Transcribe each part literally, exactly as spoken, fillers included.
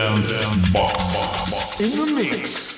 Dance Box in the mix.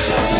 Sucks.